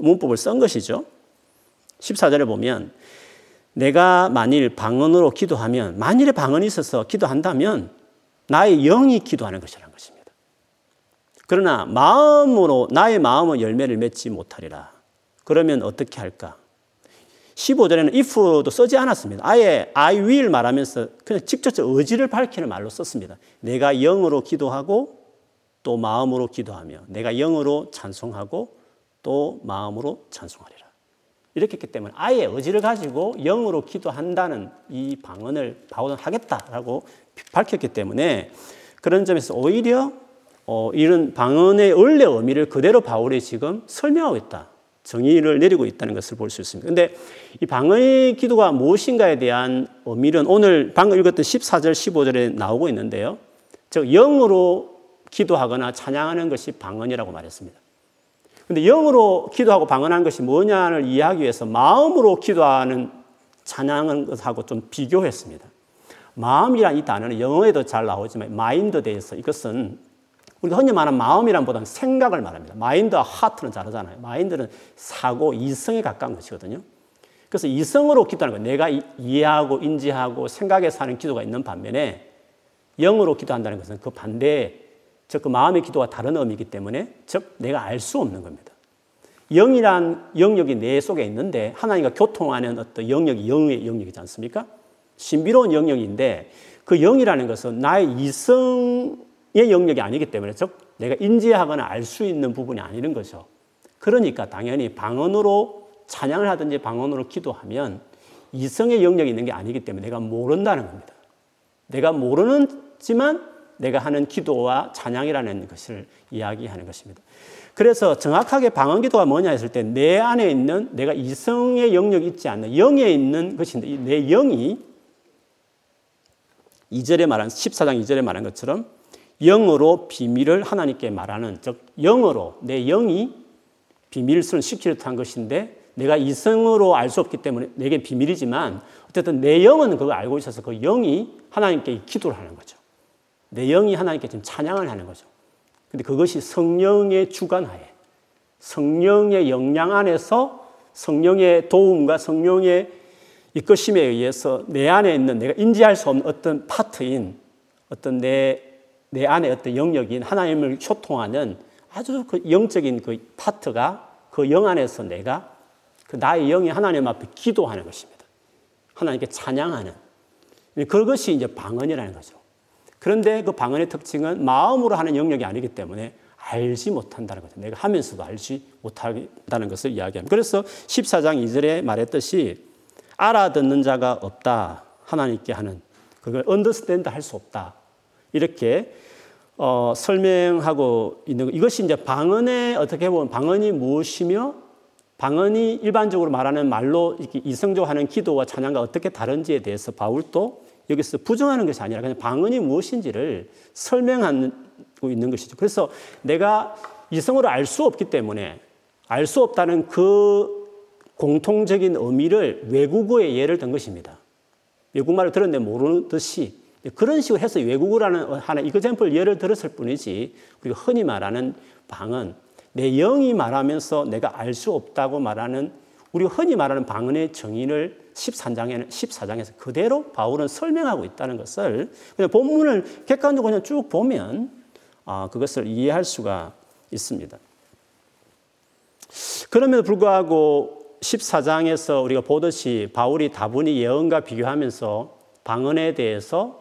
문법을 쓴 것이죠. 십사 절에 보면 내가 만일 방언으로 기도하면 만일에 방언이 있어서 기도한다면 나의 영이 기도하는 것이라는 것입니다. 그러나 마음으로 나의 마음은 열매를 맺지 못하리라. 그러면 어떻게 할까? 십오 절에는 if도 쓰지 않았습니다. 아예 I will 말하면서 그냥 직접적 의지를 밝히는 말로 썼습니다. 내가 영으로 기도하고 또 마음으로 기도하며 내가 영으로 찬송하고 또 마음으로 찬송하리라. 이렇게 했기 때문에 아예 의지를 가지고 영으로 기도한다는 이 방언을 바울은 하겠다라고 밝혔기 때문에 그런 점에서 오히려 이런 방언의 원래 의미를 그대로 바울이 지금 설명하고 있다. 정의를 내리고 있다는 것을 볼 수 있습니다. 그런데 이 방언의 기도가 무엇인가에 대한 의미는 오늘 방금 읽었던 십사 절, 십오 절에 나오고 있는데요. 즉 영으로 기도하거나 찬양하는 것이 방언이라고 말했습니다. 그런데 영으로 기도하고 방언하는 것이 뭐냐를 이해하기 위해서 마음으로 기도하는 찬양하는 것하고 좀 비교했습니다. 마음이라는 이 단어는 영어에도 잘 나오지만 마인드에 대해서 이것은 우리가 흔히 말하는 마음이란 보다는 생각을 말합니다. 마인드와 하트는 다르잖아요. 마인드는 사고, 이성에 가까운 것이거든요. 그래서 이성으로 기도하는 거예요. 내가 이해하고 인지하고 생각해서 하는 기도가 있는 반면에 영으로 기도한다는 것은 그 반대의, 즉 그 마음의 기도와 다른 의미이기 때문에 즉 내가 알 수 없는 겁니다. 영이란 영역이 내 속에 있는데 하나님과 교통하는 어떤 영역이 영의 영역이지 않습니까? 신비로운 영역인데 그 영이라는 것은 나의 이성 의 영역이 아니기 때문에 즉 내가 인지하거나 알 수 있는 부분이 아니는 거죠. 그러니까 당연히 방언으로 찬양을 하든지 방언으로 기도하면 이성의 영역이 있는 게 아니기 때문에 내가 모른다는 겁니다. 내가 모르는지만 내가 하는 기도와 찬양이라는 것을 이야기하는 것입니다. 그래서 정확하게 방언 기도가 뭐냐 했을 때 내 안에 있는 내가 이성의 영역이 있지 않는 영에 있는 것인데 내 영이 이 절에 말한 십사 장 이 절에 말한 것처럼 영으로 비밀을 하나님께 말하는, 즉 영으로 내 영이 비밀을 시키려 한 것인데 내가 이성으로 알 수 없기 때문에 내게 비밀이지만 어쨌든 내 영은 그걸 알고 있어서 그 영이 하나님께 기도를 하는 거죠. 내 영이 하나님께 지금 찬양을 하는 거죠. 그런데 그것이 성령의 주관하에 성령의 역량 안에서 성령의 도움과 성령의 이끄심에 의해서 내 안에 있는 내가 인지할 수 없는 어떤 파트인 어떤 내 내 안에 어떤 영역인 하나님을 소통하는 아주 그 영적인 그 파트가 그 영 안에서 내가 그 나의 영이 하나님 앞에 기도하는 것입니다. 하나님께 찬양하는. 그것이 이제 방언이라는 거죠. 그런데 그 방언의 특징은 마음으로 하는 영역이 아니기 때문에 알지 못한다는 거죠. 내가 하면서도 알지 못한다는 것을 이야기합니다. 그래서 십사 장 이 절에 말했듯이 알아듣는 자가 없다. 하나님께 하는. 그걸 언더스탠드 할 수 없다. 이렇게 어, 설명하고 있는 것. 이것이 이제 방언에 어떻게 보면 방언이 무엇이며 방언이 일반적으로 말하는 말로 이렇게 이성적으로 하는 기도와 찬양과 어떻게 다른지에 대해서 바울도 여기서 부정하는 것이 아니라 그냥 방언이 무엇인지를 설명하고 있는 것이죠. 그래서 내가 이성으로 알 수 없기 때문에 알 수 없다는 그 공통적인 의미를 외국어의 예를 든 것입니다. 외국말을 들었는데 모르듯이 그런 식으로 해서 외국어라는 하나 이그젬플 예를 들었을 뿐이지 우리가 흔히 말하는 방언, 내 영이 말하면서 내가 알 수 없다고 말하는 우리가 흔히 말하는 방언의 정의를 십삼 장에는 십사 장에서 그대로 바울은 설명하고 있다는 것을 그냥 본문을 객관적으로 그냥 쭉 보면 아, 그것을 이해할 수가 있습니다. 그럼에도 불구하고 십사 장에서 우리가 보듯이 바울이 다분히 예언과 비교하면서 방언에 대해서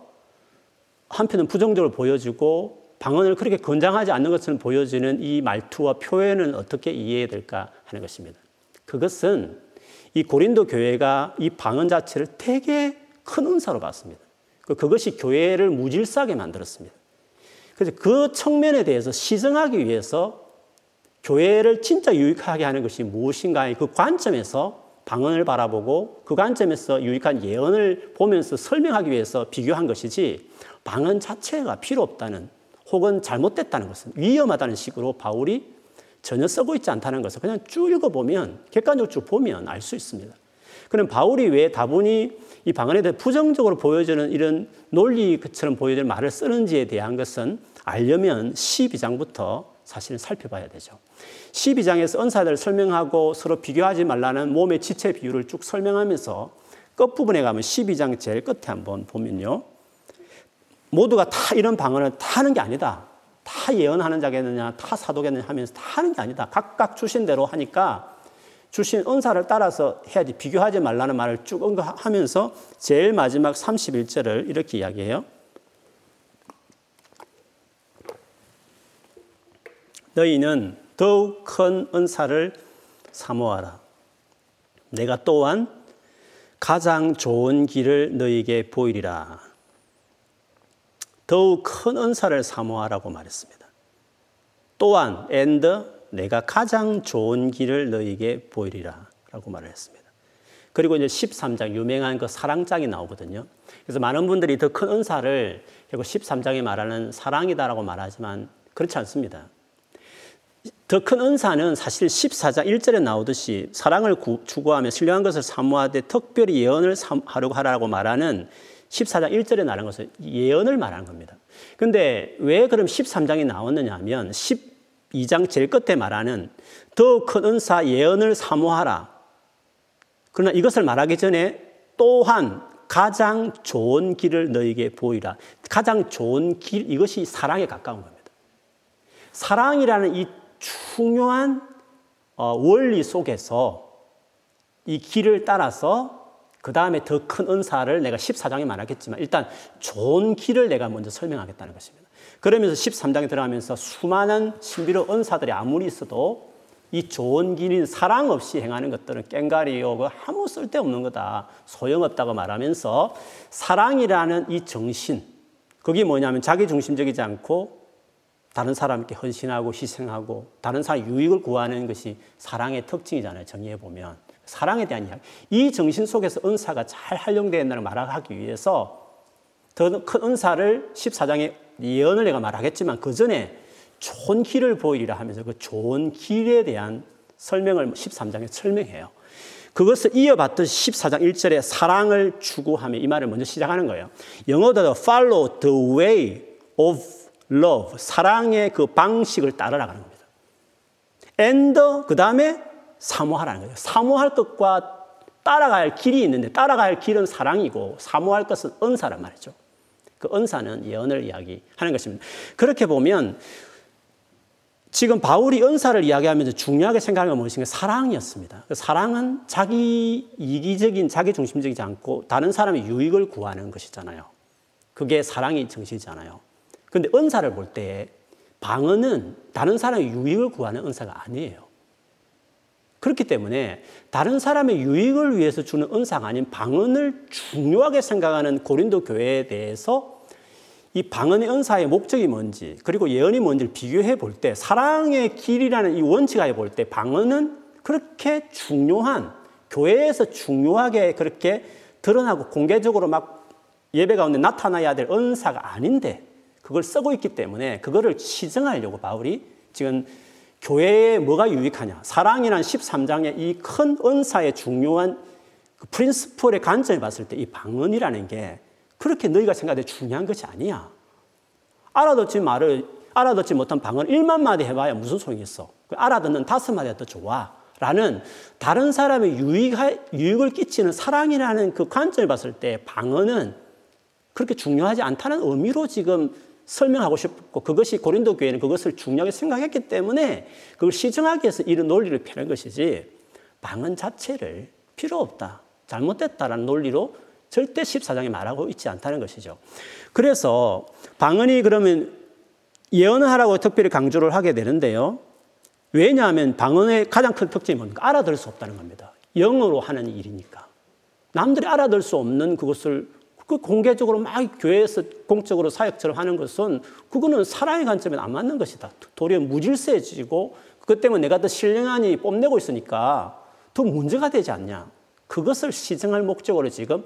한편은 부정적으로 보여주고 방언을 그렇게 권장하지 않는 것처럼 보여지는 이 말투와 표현은 어떻게 이해해야 될까 하는 것입니다. 그것은 이 고린도 교회가 이 방언 자체를 되게 큰 은사로 봤습니다. 그것이 교회를 무질서하게 만들었습니다. 그래서 그 측면에 대해서 시정하기 위해서 교회를 진짜 유익하게 하는 것이 무엇인가의 그 관점에서 방언을 바라보고 그 관점에서 유익한 예언을 보면서 설명하기 위해서 비교한 것이지 방언 자체가 필요 없다는 혹은 잘못됐다는 것은 위험하다는 식으로 바울이 전혀 쓰고 있지 않다는 것을 그냥 쭉 읽어보면 객관적으로 쭉 보면 알 수 있습니다. 그럼 바울이 왜 다분히 이 방언에 대해 부정적으로 보여지는 이런 논리처럼 보여지는 말을 쓰는지에 대한 것은 알려면 십이 장부터 사실은 살펴봐야 되죠. 십이 장에서 은사들을 설명하고 서로 비교하지 말라는 몸의 지체 비율을 쭉 설명하면서 끝부분에 가면 십이 장 제일 끝에 한번 보면요. 모두가 다 이런 방언을 다 하는 게 아니다. 다 예언하는 자겠느냐, 다 사도겠느냐 하면서 다 하는 게 아니다. 각각 주신 대로 하니까 주신 은사를 따라서 해야지 비교하지 말라는 말을 쭉 언급하면서 제일 마지막 삼십일 절을 이렇게 이야기해요. 너희는 더욱 큰 은사를 사모하라. 내가 또한 가장 좋은 길을 너희에게 보이리라. 더욱 큰 은사를 사모하라고 말했습니다. 또한 and 내가 가장 좋은 길을 너희에게 보이리라 라고 말을 했습니다. 그리고 이제 십삼 장 유명한 그 사랑장이 나오거든요. 그래서 많은 분들이 더 큰 은사를 결국 십삼 장에 말하는 사랑이다라고 말하지만 그렇지 않습니다. 더 큰 은사는 사실 십사 장 일 절에 나오듯이 사랑을 추구하며 신령한 것을 사모하되 특별히 예언을 하려고 하라고 말하는 십사 장 일 절에 나오는 것은 예언을 말하는 겁니다. 그런데 왜 그럼 십삼 장이 나왔느냐 하면 십이 장 제일 끝에 말하는 더 큰 은사 예언을 사모하라. 그러나 이것을 말하기 전에 또한 가장 좋은 길을 너에게 보이라. 가장 좋은 길, 이것이 사랑에 가까운 겁니다. 사랑이라는 이 중요한 원리 속에서 이 길을 따라서 그 다음에 더 큰 은사를 내가 십사 장에 말하겠지만 일단 좋은 길을 내가 먼저 설명하겠다는 것입니다. 그러면서 십삼 장에 들어가면서 수많은 신비로운 은사들이 아무리 있어도 이 좋은 길인 사랑 없이 행하는 것들은 꽹가리요 아무 쓸데없는 거다, 소용없다고 말하면서 사랑이라는 이 정신, 그게 뭐냐면 자기중심적이지 않고 다른 사람께 헌신하고 희생하고 다른 사람 유익을 구하는 것이 사랑의 특징이잖아요. 정의해 보면 사랑에 대한 이야기, 이 정신 속에서 은사가 잘 활용되어 있다는 말을 하기 위해서 더 큰 은사를 십사 장에 예언을 내가 말하겠지만 그 전에 좋은 길을 보이리라 하면서 그 좋은 길에 대한 설명을 십삼 장에 설명해요. 그것을 이어받듯이 십사 장 일 절에 사랑을 추구하며 이 말을 먼저 시작하는 거예요. 영어로 follow the way of love, 사랑의 그 방식을 따르라는 겁니다. and 그 다음에 사모하라는 거예요. 사모할 것과 따라갈 길이 있는데 따라갈 길은 사랑이고 사모할 것은 은사란 말이죠. 그 은사는 예언을 이야기하는 것입니다. 그렇게 보면 지금 바울이 은사를 이야기하면서 중요하게 생각하는 건 무엇인가? 사랑이었습니다. 사랑은 자기 이기적인, 자기 중심적이지 않고 다른 사람의 유익을 구하는 것이잖아요. 그게 사랑의 정신이잖아요. 근데 은사를 볼 때 방언은 다른 사람의 유익을 구하는 은사가 아니에요. 그렇기 때문에 다른 사람의 유익을 위해서 주는 은사가 아닌 방언을 중요하게 생각하는 고린도 교회에 대해서 이 방언의 은사의 목적이 뭔지 그리고 예언이 뭔지를 비교해 볼 때 사랑의 길이라는 이 원칙하에 볼 때 방언은 그렇게 중요한, 교회에서 중요하게 그렇게 드러나고 공개적으로 막 예배 가운데 나타나야 될 은사가 아닌데 그걸 쓰고 있기 때문에 그거를 시정하려고 바울이 지금 교회에 뭐가 유익하냐, 사랑이란 십삼 장의 이 큰 은사의 중요한 그 프린스플의 관점을 봤을 때 이 방언이라는 게 그렇게 너희가 생각할 때 중요한 것이 아니야. 알아듣지 말을, 알아듣지 못한 방언 일만 마디 해봐야 무슨 소용이 있어. 알아듣는 다섯 마디가 더 좋아. 라는 다른 사람의 유익하, 유익을 끼치는 사랑이라는 그 관점을 봤을 때 방언은 그렇게 중요하지 않다는 의미로 지금 설명하고 싶고 그것이 고린도 교회는 그것을 중요하게 생각했기 때문에 그걸 시정하기 위해서 이런 논리를 펴는 것이지 방언 자체를 필요 없다, 잘못됐다라는 논리로 절대 십사 장에 말하고 있지 않다는 것이죠. 그래서 방언이 그러면 예언을 하라고 특별히 강조를 하게 되는데요. 왜냐하면 방언의 가장 큰 특징이 뭡니까? 알아들 수 없다는 겁니다. 영어로 하는 일이니까. 남들이 알아들 수 없는 그것을 그 공개적으로 막 교회에서 공적으로 사역처럼 하는 것은 그거는 사랑의 관점에는 안 맞는 것이다. 도리어 무질서해지고 그것 때문에 내가 더 신령하니 뽐내고 있으니까 더 문제가 되지 않냐. 그것을 시정할 목적으로 지금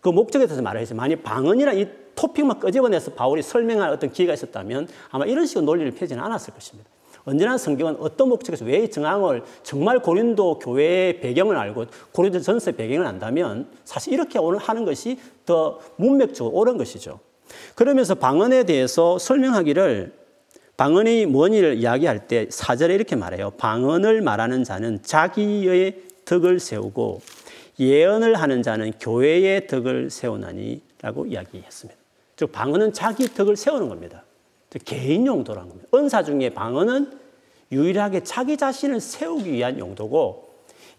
그 목적에 대해서 말하겠지만 만약 방언이나 이 토픽만 끄집어내서 바울이 설명할 어떤 기회가 있었다면 아마 이런 식으로 논리를 펴지는 않았을 것입니다. 언제나 성경은 어떤 목적에서 왜 정황을 정말 고린도 교회의 배경을 알고 고린도 전서의 배경을 안다면 사실 이렇게 하는 것이 더 문맥적으로 옳은 것이죠. 그러면서 방언에 대해서 설명하기를 방언이 뭔지를 이야기할 때 사 절에 이렇게 말해요. 방언을 말하는 자는 자기의 덕을 세우고 예언을 하는 자는 교회의 덕을 세우나니 라고 이야기했습니다. 즉 방언은 자기 덕을 세우는 겁니다. 개인 용도라는 겁니다. 은사 중에 방언은 유일하게 자기 자신을 세우기 위한 용도고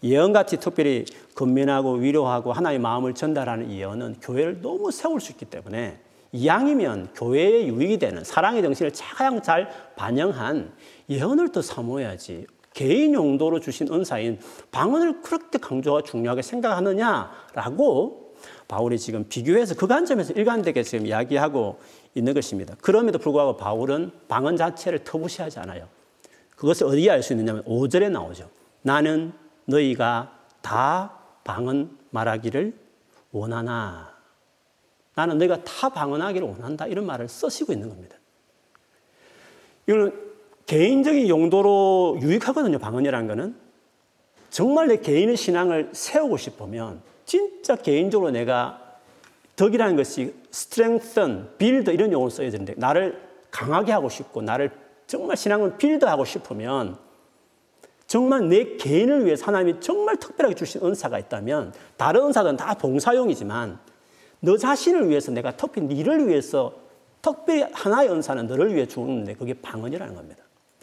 예언같이 특별히 권면하고 위로하고 하나님의 마음을 전달하는 예언은 교회를 너무 세울 수 있기 때문에 이왕이면 교회에 유익이 되는 사랑의 정신을 가장 잘 반영한 예언을 또 사모해야지 개인 용도로 주신 은사인 방언을 그렇게 강조하고 중요하게 생각하느냐라고 바울이 지금 비교해서 그 관점에서 일관되게 지금 이야기하고 있는 것입니다. 그럼에도 불구하고 바울은 방언 자체를 터부시하지 않아요. 그것을 어디에 알 수 있느냐면 오 절에 나오죠. 나는 너희가 다 방언 말하기를 원하나. 나는 너희가 다 방언하기를 원한다. 이런 말을 쓰시고 있는 겁니다. 이거는 개인적인 용도로 유익하거든요. 방언이라는 거는. 정말 내 개인의 신앙을 세우고 싶으면 진짜 개인적으로 내가 덕이라는 것이 strengthen, build 이런 용어를 써야 되는데 나를 강하게 하고 싶고 나를 정말 신앙을 빌드하고 싶으면 정말 내 개인을 위해서 하나님이 정말 특별하게 주신 은사가 있다면 다른 은사들은 다 봉사용이지만 너 자신을 위해서 내가 특별히 너를 위해서 특별히 하나의 은사는 너를 위해 주는데 그게 방언이라는 겁니다.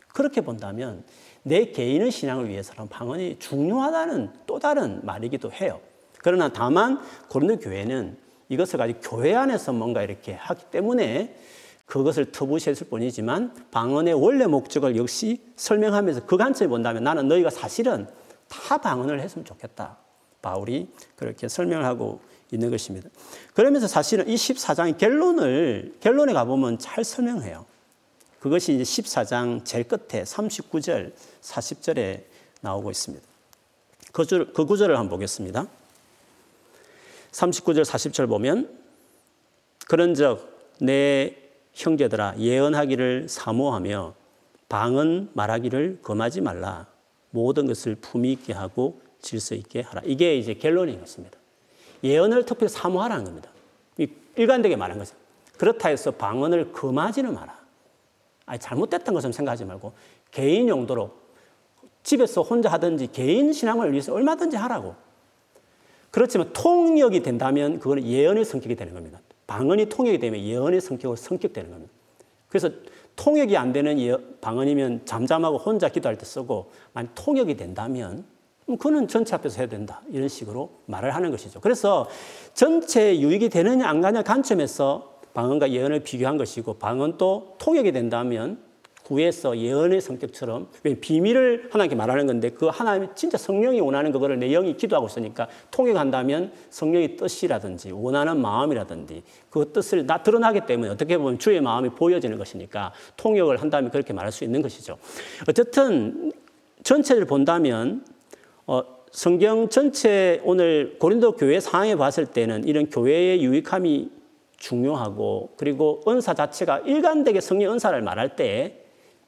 그렇게 본다면 내 개인의 신앙을 위해서는 방언이 중요하다는 또 다른 말이기도 해요. 그러나 다만 고린도 교회는 이것을 가지고 교회 안에서 뭔가 이렇게 하기 때문에 그것을 터부시했을 뿐이지만 방언의 원래 목적을 역시 설명하면서 그 관점에 본다면 나는 너희가 사실은 다 방언을 했으면 좋겠다. 바울이 그렇게 설명을 하고 있는 것입니다. 그러면서 사실은 이 십사 장의 결론을, 결론에 가보면 잘 설명해요. 그것이 이제 십사 장 제일 끝에 삼십구 절, 사십 절에 나오고 있습니다. 그, 줄, 그 구절을 한번 보겠습니다. 삼십구 절, 사십 절 보면 그런즉 내 형제들아 예언하기를 사모하며 방언 말하기를 금하지 말라. 모든 것을 품위 있게 하고 질서 있게 하라. 이게 이제 결론인 것입니다. 예언을 특별히 사모하라는 겁니다. 일관되게 말한 거죠. 그렇다 해서 방언을 금하지는 마라. 아니, 잘못됐던 것처럼 생각하지 말고 개인 용도로 집에서 혼자 하든지 개인 신앙을 위해서 얼마든지 하라고. 그렇지만 통역이 된다면 그건 예언의 성격이 되는 겁니다. 방언이 통역이 되면 예언의 성격으로 성격되는 겁니다. 그래서 통역이 안 되는 방언이면 잠잠하고 혼자 기도할 때 쓰고, 만약 통역이 된다면 그거는 전체 앞에서 해야 된다. 이런 식으로 말을 하는 것이죠. 그래서 전체에 유익이 되느냐 안 가냐 관점에서 방언과 예언을 비교한 것이고, 방언도 통역이 된다면 구에서 예언의 성격처럼 비밀을 하나님께 말하는 건데 그 하나님이 진짜 성령이 원하는 그거를 내 영이 기도하고 있으니까 통역한다면 성령의 뜻이라든지 원하는 마음이라든지 그 뜻을 다 드러나기 때문에 어떻게 보면 주의 마음이 보여지는 것이니까 통역을 한다면 그렇게 말할 수 있는 것이죠. 어쨌든 전체를 본다면 어, 성경 전체 오늘 고린도 교회 상황에 봤을 때는 이런 교회의 유익함이 중요하고 그리고 은사 자체가 일관되게 성령 은사를 말할 때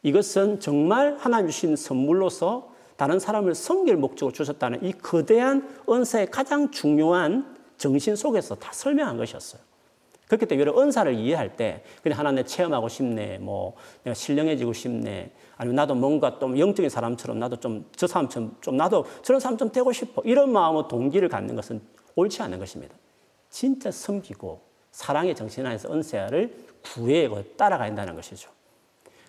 이것은 정말 하나님 주신 선물로서 다른 사람을 섬길 목적으로 주셨다는 이 거대한 은사의 가장 중요한 정신 속에서 다 설명한 것이었어요. 그렇기 때문에 여러 은사를 이해할 때 그냥 하나 내 체험하고 싶네, 뭐 내가 신령해지고 싶네, 아니면 나도 뭔가 좀 영적인 사람처럼 나도 좀 저 사람처럼 좀 나도 저런 사람 좀 되고 싶어 이런 마음으로 동기를 갖는 것은 옳지 않은 것입니다. 진짜 섬기고 사랑의 정신 안에서 은사를 구해고 따라간다는 것이죠.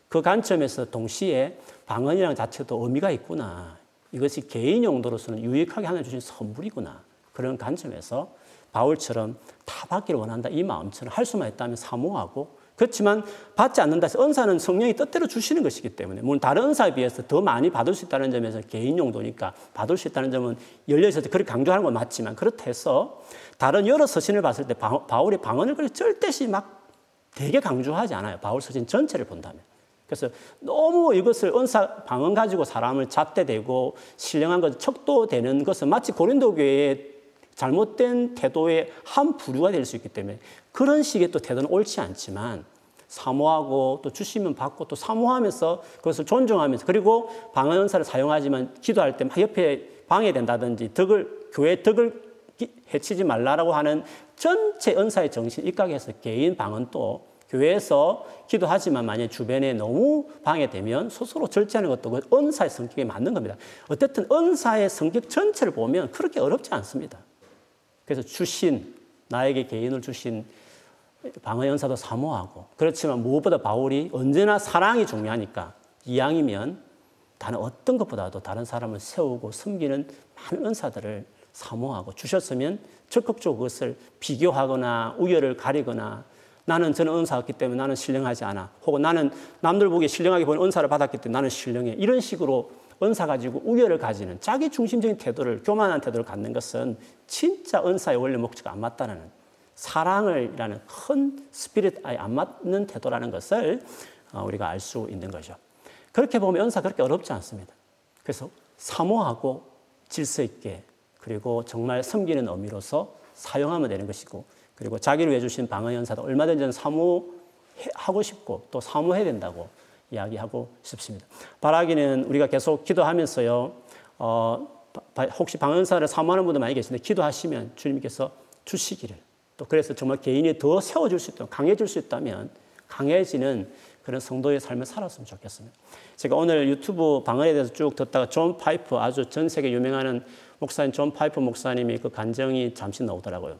그 관점에서 동시에 방언이라는 자체도 의미가 있구나. 이것이 개인 용도로서는 유익하게 하나님 주신 선물이구나. 그런 관점에서 바울처럼 다 받기를 원한다. 이 마음처럼 할 수만 있다면 사모하고 그렇지만 받지 않는다 해서 은사는 성령이 뜻대로 주시는 것이기 때문에 물론 다른 은사에 비해서 더 많이 받을 수 있다는 점에서 개인 용도니까 받을 수 있다는 점은 열려있어서 그렇게 강조하는 건 맞지만 그렇다 해서 다른 여러 서신을 봤을 때 바울이 방언을 그렇게 절대시 막 되게 강조하지 않아요. 바울 서신 전체를 본다면. 그래서 너무 이것을 은사 방언 가지고 사람을 잣대대고 신령한 것을 척도되는 것은 마치 고린도 교회의 잘못된 태도의 한 부류가 될 수 있기 때문에 그런 식의 또 태도는 옳지 않지만 사모하고 또 주시면 받고 또 사모하면서 그것을 존중하면서 그리고 방언 은사를 사용하지만 기도할 때 옆에 방해된다든지 덕을 교회의 덕을 해치지 말라라고 하는 전체 은사의 정신 입각해서 개인 방언도 교회에서 기도하지만 만약 주변에 너무 방해되면 스스로 절제하는 것도 그 은사의 성격에 맞는 겁니다. 어쨌든 은사의 성격 전체를 보면 그렇게 어렵지 않습니다. 그래서 주신, 나에게 개인을 주신 방언 은사도 사모하고 그렇지만 무엇보다 바울이 언제나 사랑이 중요하니까 이왕이면 다른 어떤 것보다도 다른 사람을 세우고 섬기는 많은 은사들을 사모하고 주셨으면 적극적으로 그것을 비교하거나 우열을 가리거나 나는 저는 은사였기 때문에 나는 신령하지 않아. 혹은 나는 남들 보기에 신령하게 보는 은사를 받았기 때문에 나는 신령해. 이런 식으로 은사 가지고 우열을 가지는 자기 중심적인 태도를, 교만한 태도를 갖는 것은 진짜 은사의 원래 목적이 안 맞다는, 사랑을라는 큰 스피릿 아예 안 맞는 태도라는 것을 우리가 알 수 있는 거죠. 그렇게 보면 은사 그렇게 어렵지 않습니다. 그래서 사모하고 질서 있게 그리고 정말 섬기는 의미로서 사용하면 되는 것이고, 그리고 자기를 위해 주신 방언 연사도 얼마든지 사모하고 싶고 또 사모해야 된다고 이야기하고 싶습니다. 바라기는 우리가 계속 기도하면서요, 어, 혹시 방언사를 사모하는 분들 많이 계신데 기도하시면 주님께서 주시기를, 또 그래서 정말 개인이 더 세워줄 수 있도록 강해질 수 있다면 강해지는 그런 성도의 삶을 살았으면 좋겠습니다. 제가 오늘 유튜브 방언에 대해서 쭉 듣다가 존 파이프, 아주 전 세계 유명한 목사인 존 파이프 목사님이 그 간증이 잠시 나오더라고요.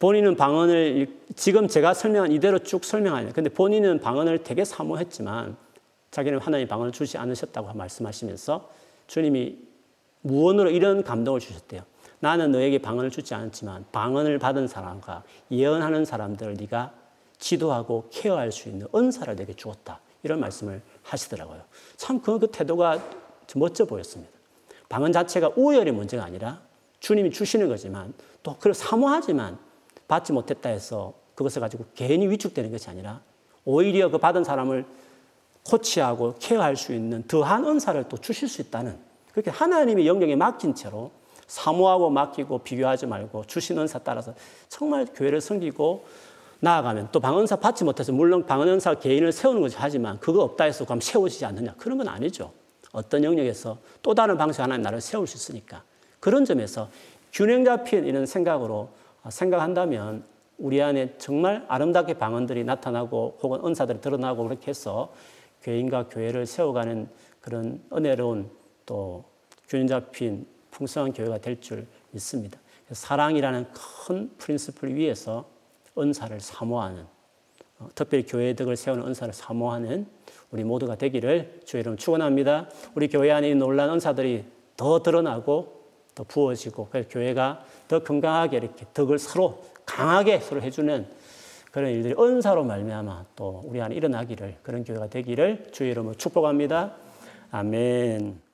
본인은 방언을 지금 제가 설명한 이대로 쭉 설명하네요. 근데 본인은 방언을 되게 사모했지만 자기는 하나님 방언을 주지 않으셨다고 말씀하시면서 주님이 무언으로 이런 감동을 주셨대요. 나는 너에게 방언을 주지 않았지만 방언을 받은 사람과 예언하는 사람들을 네가 지도하고 케어할 수 있는 은사를 내게 주었다. 이런 말씀을 하시더라고요. 참 그, 그 태도가 멋져 보였습니다. 방언 자체가 우열의 문제가 아니라 주님이 주시는 거지만, 또 그걸 사모하지만 받지 못했다 해서 그것을 가지고 괜히 위축되는 것이 아니라 오히려 그 받은 사람을 코치하고 케어할 수 있는 더한 은사를 또 주실 수 있다는, 그렇게 하나님의 영역에 맡긴 채로 사모하고 맡기고 비교하지 말고 주신 은사 따라서 정말 교회를 섬기고 나아가면, 또 방언사 받지 못해서 물론 방언사 개인을 세우는 것이 하지만 그거 없다 해서 그럼 세워지지 않느냐, 그런 건 아니죠. 어떤 영역에서 또 다른 방식으로 하나님 나를 세울 수 있으니까, 그런 점에서 균형 잡힌 이런 생각으로 생각한다면 우리 안에 정말 아름답게 방언들이 나타나고 혹은 은사들이 드러나고, 그렇게 해서 개인과 교회를 세워가는 그런 은혜로운 또 균형 잡힌 풍성한 교회가 될 줄 믿습니다. 사랑이라는 큰 프린시플 위에서 은사를 사모하는, 특별히 교회의 덕을 세우는 은사를 사모하는 우리 모두가 되기를 주의 이름으로 축원합니다. 우리 교회 안에 놀라운 은사들이 더 드러나고 더 부어지고, 그래서 교회가 더 건강하게 이렇게 덕을 서로 강하게 서로 해주는 그런 일들이 은사로 말미암아 또 우리 안에 일어나기를, 그런 교회가 되기를 주의 이름으로 축복합니다. 아멘.